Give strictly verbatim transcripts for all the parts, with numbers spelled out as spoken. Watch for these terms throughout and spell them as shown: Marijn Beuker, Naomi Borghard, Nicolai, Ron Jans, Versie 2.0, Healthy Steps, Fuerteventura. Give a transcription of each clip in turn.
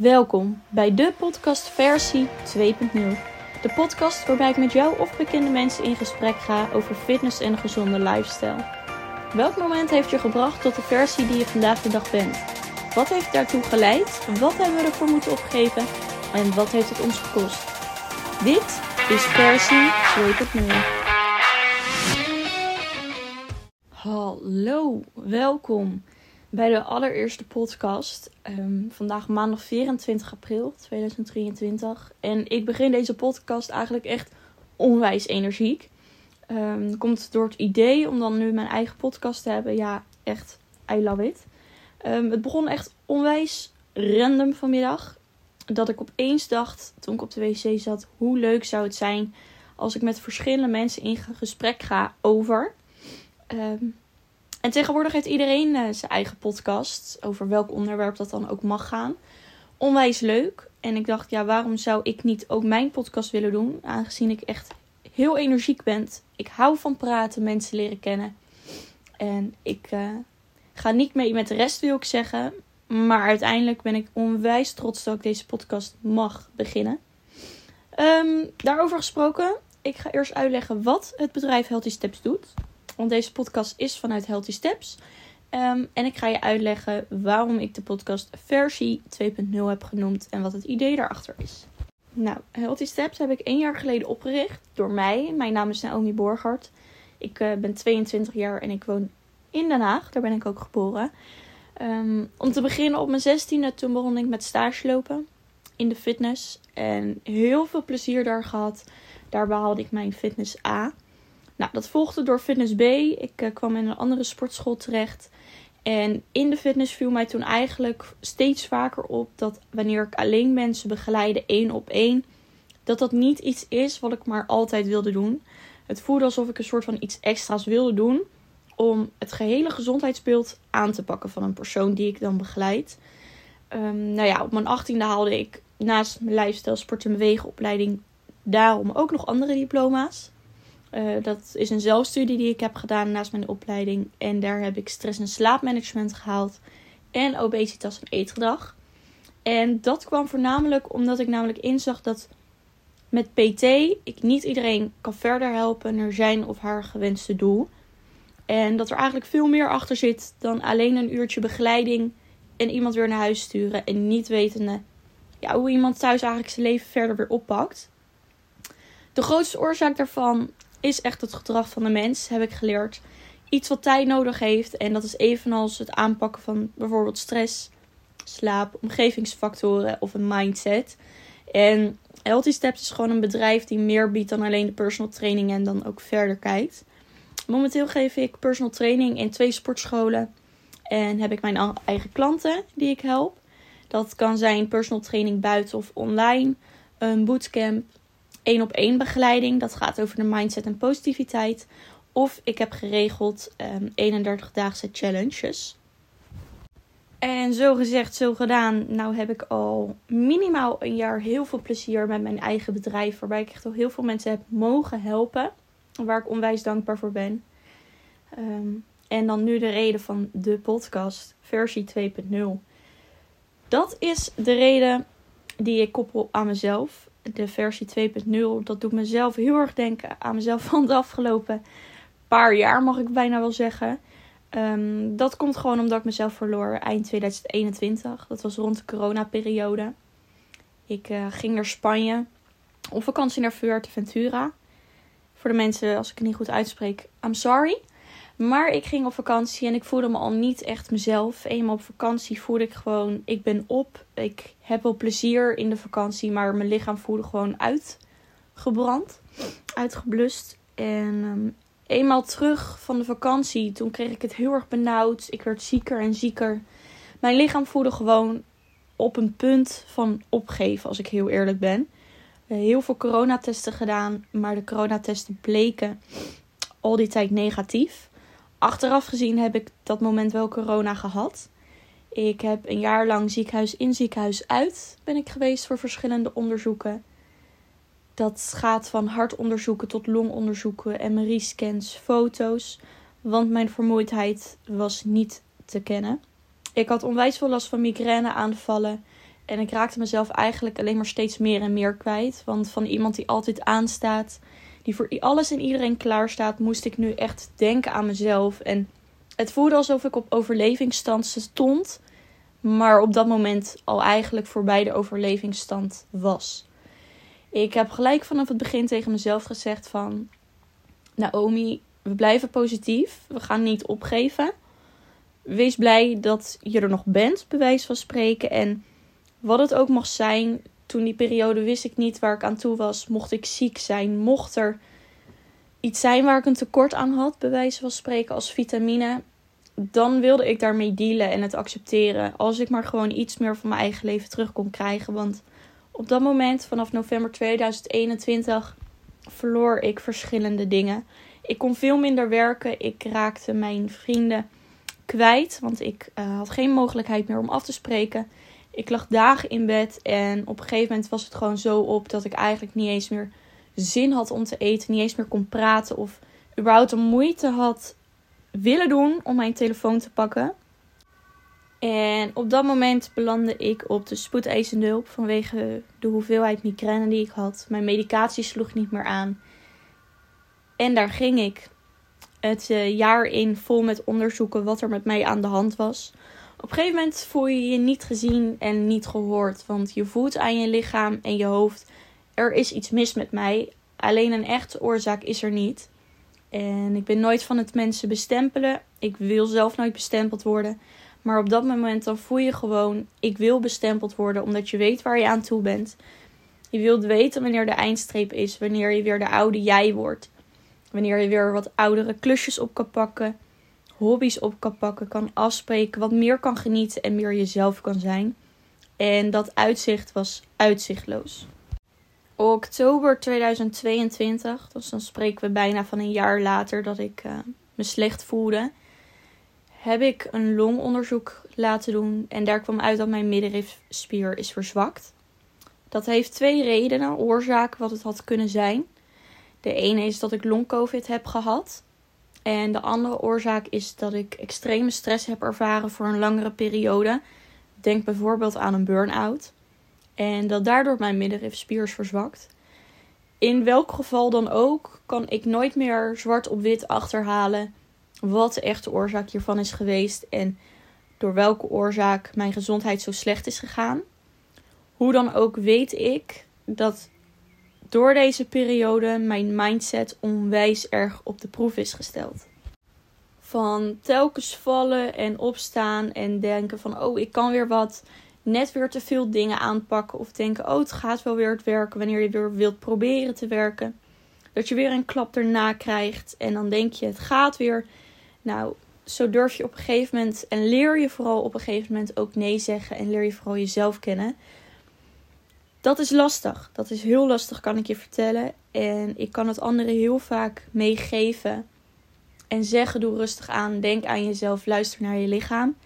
Welkom bij de podcast Versie twee punt nul. De podcast waarbij ik met jou of bekende mensen in gesprek ga over fitness en een gezonde lifestyle. Welk moment heeft je gebracht tot de versie die je vandaag de dag bent? Wat heeft daartoe geleid? Wat hebben we ervoor moeten opgeven? En wat heeft het ons gekost? Dit is Versie twee punt nul. Hallo, welkom bij de allereerste podcast. Um, vandaag maandag vierentwintig april tweeduizend drieëntwintig. En ik begin deze podcast eigenlijk echt onwijs energiek. Um, komt door het idee om dan nu mijn eigen podcast te hebben. Ja, echt, I love it. Um, het begon echt onwijs random vanmiddag. Dat ik opeens dacht, toen ik op de wc zat, hoe leuk zou het zijn als ik met verschillende mensen in gesprek ga over... Um, En tegenwoordig heeft iedereen uh, zijn eigen podcast. Over welk onderwerp dat dan ook mag gaan. Onwijs leuk. En ik dacht, ja, waarom zou ik niet ook mijn podcast willen doen? Aangezien ik echt heel energiek ben. Ik hou van praten, mensen leren kennen. En ik uh, ga niet mee met de rest, wil ik zeggen. Maar uiteindelijk ben ik onwijs trots dat ik deze podcast mag beginnen. Um, daarover gesproken. Ik ga eerst uitleggen wat het bedrijf Healthy Steps doet. Want deze podcast is vanuit Healthy Steps. Um, en ik ga je uitleggen waarom ik de podcast versie twee punt nul heb genoemd. En wat het idee daarachter is. Nou, Healthy Steps heb ik één jaar geleden opgericht. Door mij. Mijn naam is Naomi Borghard. Ik uh, ben tweeëntwintig jaar en ik woon in Den Haag. Daar ben ik ook geboren. Um, om te beginnen op mijn zestiende. Toen begon ik met stage lopen. In de fitness. En heel veel plezier daar gehad. Daar behaalde ik mijn fitness A. Nou, dat volgde door fitness B. Ik uh, kwam in een andere sportschool terecht. En in de fitness viel mij toen eigenlijk steeds vaker op dat wanneer ik alleen mensen begeleide, één op één, dat dat niet iets is wat ik maar altijd wilde doen. Het voelde alsof ik een soort van iets extra's wilde doen om het gehele gezondheidsbeeld aan te pakken van een persoon die ik dan begeleid. Um, nou ja, op mijn achttiende haalde ik naast mijn lifestyle sport- en bewegenopleiding daarom ook nog andere diploma's. Uh, dat is een zelfstudie die ik heb gedaan naast mijn opleiding. En daar heb ik stress- en slaapmanagement gehaald. En obesitas en eetgedrag. En dat kwam voornamelijk omdat ik namelijk inzag dat met P T ik niet iedereen kan verder helpen naar zijn of haar gewenste doel. En dat er eigenlijk veel meer achter zit dan alleen een uurtje begeleiding en iemand weer naar huis sturen. En niet wetende ja, hoe iemand thuis eigenlijk zijn leven verder weer oppakt. De grootste oorzaak daarvan is echt het gedrag van de mens, heb ik geleerd. Iets wat tijd nodig heeft. En dat is evenals het aanpakken van bijvoorbeeld stress, slaap, omgevingsfactoren of een mindset. En Healthy Steps is gewoon een bedrijf die meer biedt dan alleen de personal training en dan ook verder kijkt. Momenteel geef ik personal training in twee sportscholen. En heb ik mijn eigen klanten die ik help. Dat kan zijn personal training buiten of online, een bootcamp, één op één begeleiding, dat gaat over de mindset en positiviteit. Of ik heb geregeld um, eenendertig daagse challenges. En zo gezegd, zo gedaan. Nou heb ik al minimaal een jaar heel veel plezier met mijn eigen bedrijf. Waarbij ik echt al heel veel mensen heb mogen helpen. Waar ik onwijs dankbaar voor ben. Um, en dan nu de reden van de podcast, versie twee punt nul. Dat is de reden die ik koppel aan mezelf. De versie twee punt nul, dat doet mezelf heel erg denken aan mezelf van de afgelopen paar jaar, mag ik bijna wel zeggen. Um, dat komt gewoon omdat ik mezelf verloor eind tweeduizend eenentwintig. Dat was rond de coronaperiode. Ik uh, ging naar Spanje op vakantie naar Fuerteventura. Voor de mensen, als ik het niet goed uitspreek, I'm sorry. Maar ik ging op vakantie en ik voelde me al niet echt mezelf. Eenmaal op vakantie voelde ik gewoon, ik ben op. Ik heb wel plezier in de vakantie, maar mijn lichaam voelde gewoon uitgebrand, uitgeblust. En um, eenmaal terug van de vakantie, toen kreeg ik het heel erg benauwd. Ik werd zieker en zieker. Mijn lichaam voelde gewoon op een punt van opgeven, als ik heel eerlijk ben. Heel veel coronatesten gedaan, maar de coronatesten bleken al die tijd negatief. Achteraf gezien heb ik dat moment wel corona gehad. Ik heb een jaar lang ziekenhuis in, ziekenhuis uit ben ik geweest voor verschillende onderzoeken. Dat gaat van hartonderzoeken tot longonderzoeken, M R I-scans, foto's. Want mijn vermoeidheid was niet te kennen. Ik had onwijs veel last van migraineaanvallen En ik raakte mezelf eigenlijk alleen maar steeds meer en meer kwijt. Want van iemand die altijd aanstaat, die voor alles en iedereen klaarstaat, moest ik nu echt denken aan mezelf. En het voelde alsof ik op overlevingsstand stond, maar op dat moment al eigenlijk voorbij de overlevingsstand was. Ik heb gelijk vanaf het begin tegen mezelf gezegd van... Naomi, we blijven positief. We gaan niet opgeven. Wees blij dat je er nog bent, bij wijze van spreken. En wat het ook mag zijn, toen die periode wist ik niet waar ik aan toe was. Mocht ik ziek zijn, mocht er iets zijn waar ik een tekort aan had, bij wijze van spreken, als vitamine, dan wilde ik daarmee dealen en het accepteren. Als ik maar gewoon iets meer van mijn eigen leven terug kon krijgen. Want op dat moment, vanaf november tweeduizend eenentwintig, verloor ik verschillende dingen. Ik kon veel minder werken. Ik raakte mijn vrienden kwijt, want ik uh, had geen mogelijkheid meer om af te spreken. Ik lag dagen in bed en op een gegeven moment was het gewoon zo op dat ik eigenlijk niet eens meer zin had om te eten. Niet eens meer kon praten of überhaupt de moeite had willen doen om mijn telefoon te pakken. En op dat moment belandde ik op de spoedeisende hulp vanwege de hoeveelheid migraine die ik had. Mijn medicatie sloeg niet meer aan. En daar ging ik het uh, jaar in vol met onderzoeken wat er met mij aan de hand was. Op een gegeven moment voel je je niet gezien en niet gehoord. Want je voelt aan je lichaam en je hoofd, er is iets mis met mij. Alleen een echte oorzaak is er niet. En ik ben nooit van het mensen bestempelen. Ik wil zelf nooit bestempeld worden. Maar op dat moment dan voel je gewoon, ik wil bestempeld worden. Omdat je weet waar je aan toe bent. Je wilt weten wanneer de eindstreep is. Wanneer je weer de oude jij wordt. Wanneer je weer wat oudere klusjes op kan pakken. Hobby's op kan pakken, kan afspreken, wat meer kan genieten en meer jezelf kan zijn. En dat uitzicht was uitzichtloos. Oktober tweeduizend tweeëntwintig, dus dan spreken we bijna van een jaar later dat ik uh, me slecht voelde, heb ik een longonderzoek laten doen. En daar kwam uit dat mijn middenrifspier is verzwakt. Dat heeft twee redenen, oorzaken wat het had kunnen zijn. De ene is dat ik long-covid heb gehad. En de andere oorzaak is dat ik extreme stress heb ervaren voor een langere periode. Denk bijvoorbeeld aan een burn-out. En dat daardoor mijn middenrifspier is verzwakt. In welk geval dan ook kan ik nooit meer zwart op wit achterhalen wat de echte oorzaak hiervan is geweest. En door welke oorzaak mijn gezondheid zo slecht is gegaan. Hoe dan ook weet ik dat door deze periode mijn mindset onwijs erg op de proef is gesteld. Van telkens vallen en opstaan en denken van oh ik kan weer wat. Net weer te veel dingen aanpakken of denken oh het gaat wel weer het werken wanneer je weer wilt proberen te werken. Dat je weer een klap erna krijgt en dan denk je het gaat weer. Nou zo durf je op een gegeven moment en leer je vooral op een gegeven moment ook nee zeggen en leer je vooral jezelf kennen. Dat is lastig. Dat is heel lastig, kan ik je vertellen. En ik kan het anderen heel vaak meegeven. En zeggen, doe rustig aan. Denk aan jezelf. Luister naar je lichaam.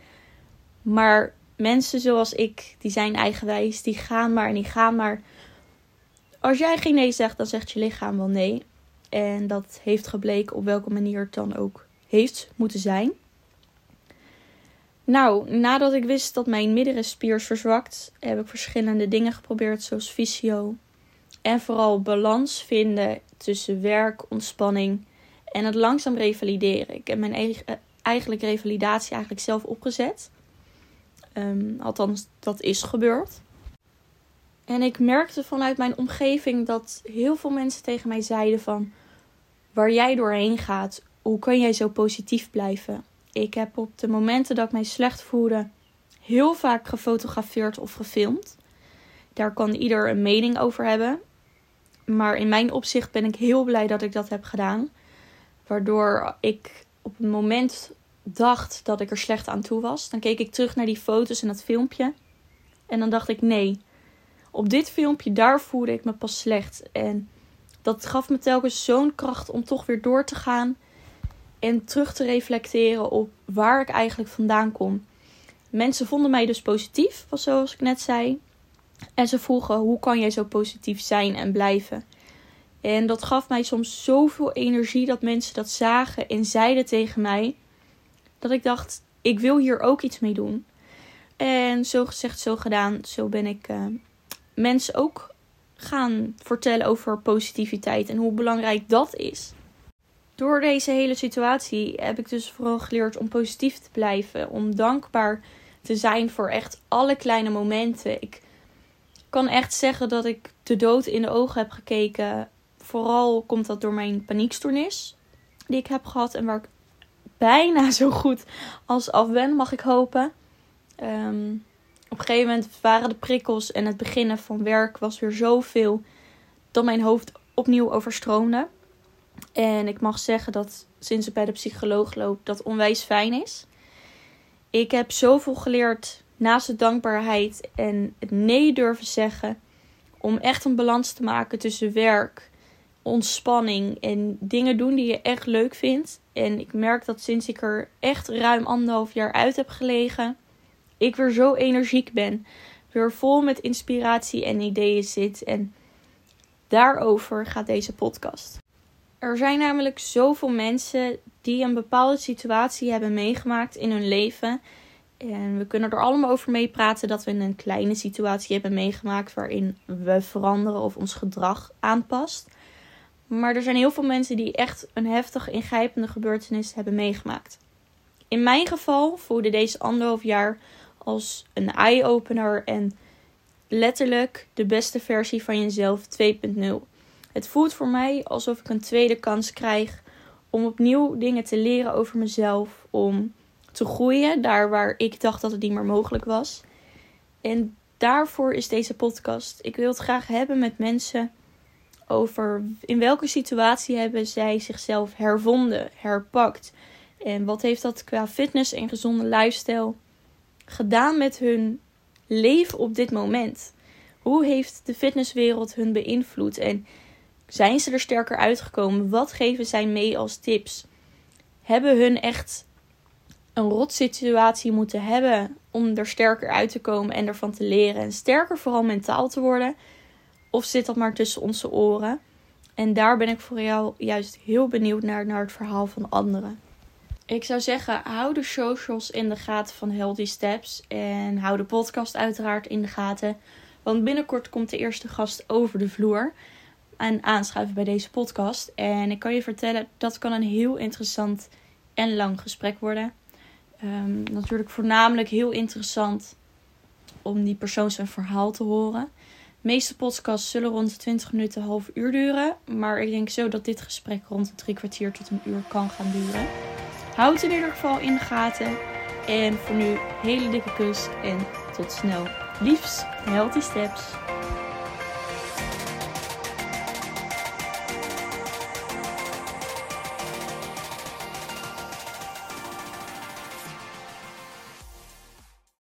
Maar mensen zoals ik, die zijn eigenwijs. Die gaan maar en die gaan maar. Als jij geen nee zegt, dan zegt je lichaam wel nee. En dat heeft gebleken op welke manier het dan ook heeft moeten zijn. Nou, nadat ik wist dat mijn middenrifspier is verzwakt, heb ik verschillende dingen geprobeerd, zoals fysio. En vooral balans vinden tussen werk, ontspanning en het langzaam revalideren. Ik heb mijn eigen, eigenlijk revalidatie eigenlijk zelf opgezet. Um, althans, dat is gebeurd. En ik merkte vanuit mijn omgeving dat heel veel mensen tegen mij zeiden van... Waar jij doorheen gaat, hoe kan jij zo positief blijven? Ik heb op de momenten dat ik mij slecht voelde heel vaak gefotografeerd of gefilmd. Daar kan ieder een mening over hebben. Maar in mijn opzicht ben ik heel blij dat ik dat heb gedaan. Waardoor ik op het moment dacht dat ik er slecht aan toe was. Dan keek ik terug naar die foto's en dat filmpje. En dan dacht ik nee. Op dit filmpje, daar voelde ik me pas slecht. En dat gaf me telkens zo'n kracht om toch weer door te gaan. En terug te reflecteren op waar ik eigenlijk vandaan kom. Mensen vonden mij dus positief, zoals ik net zei. En ze vroegen, hoe kan jij zo positief zijn en blijven? En dat gaf mij soms zoveel energie dat mensen dat zagen en zeiden tegen mij. Dat ik dacht, ik wil hier ook iets mee doen. En zo gezegd, zo gedaan. Zo ben ik uh, mensen ook gaan vertellen over positiviteit en hoe belangrijk dat is. Door deze hele situatie heb ik dus vooral geleerd om positief te blijven. Om dankbaar te zijn voor echt alle kleine momenten. Ik kan echt zeggen dat ik de dood in de ogen heb gekeken. Vooral komt dat door mijn paniekstoornis die ik heb gehad. En waar ik bijna zo goed als af ben, mag ik hopen. Um, op een gegeven moment waren de prikkels en het beginnen van werk was weer zoveel dat mijn hoofd opnieuw overstroomde. En ik mag zeggen dat sinds ik bij de psycholoog loop dat onwijs fijn is. Ik heb zoveel geleerd naast de dankbaarheid en het nee durven zeggen. Om echt een balans te maken tussen werk, ontspanning en dingen doen die je echt leuk vindt. En ik merk dat sinds ik er echt ruim anderhalf jaar uit heb gelegen, ik weer zo energiek ben. Weer vol met inspiratie en ideeën zit. En daarover gaat deze podcast. Er zijn namelijk zoveel mensen die een bepaalde situatie hebben meegemaakt in hun leven. En we kunnen er allemaal over mee praten dat we een kleine situatie hebben meegemaakt waarin we veranderen of ons gedrag aanpast. Maar er zijn heel veel mensen die echt een heftige, ingrijpende gebeurtenis hebben meegemaakt. In mijn geval voelde deze anderhalf jaar als een eye-opener en letterlijk de beste versie van jezelf twee punt nul. Het voelt voor mij alsof ik een tweede kans krijg om opnieuw dingen te leren over mezelf. Om te groeien daar waar ik dacht dat het niet meer mogelijk was. En daarvoor is deze podcast. Ik wil het graag hebben met mensen over in welke situatie hebben zij zichzelf hervonden, herpakt. En wat heeft dat qua fitness en gezonde lifestyle gedaan met hun leven op dit moment? Hoe heeft de fitnesswereld hun beïnvloed? En zijn ze er sterker uitgekomen? Wat geven zij mee als tips? Hebben hun echt een rotsituatie moeten hebben om er sterker uit te komen en ervan te leren? En sterker vooral mentaal te worden? Of zit dat maar tussen onze oren? En daar ben ik voor jou juist heel benieuwd naar, naar het verhaal van anderen. Ik zou zeggen, hou de socials in de gaten van Healthy Steps. En hou de podcast uiteraard in de gaten. Want binnenkort komt de eerste gast over de vloer. En aanschuiven bij deze podcast. En ik kan je vertellen, dat kan een heel interessant en lang gesprek worden. Um, natuurlijk voornamelijk heel interessant om die persoon zijn verhaal te horen. De meeste podcasts zullen rond de twintig minuten, half uur duren. Maar ik denk zo dat dit gesprek rond de drie kwartier tot een uur kan gaan duren. Houd het in ieder geval in de gaten. En voor nu, hele dikke kus en tot snel. Liefs, Healthy Steps.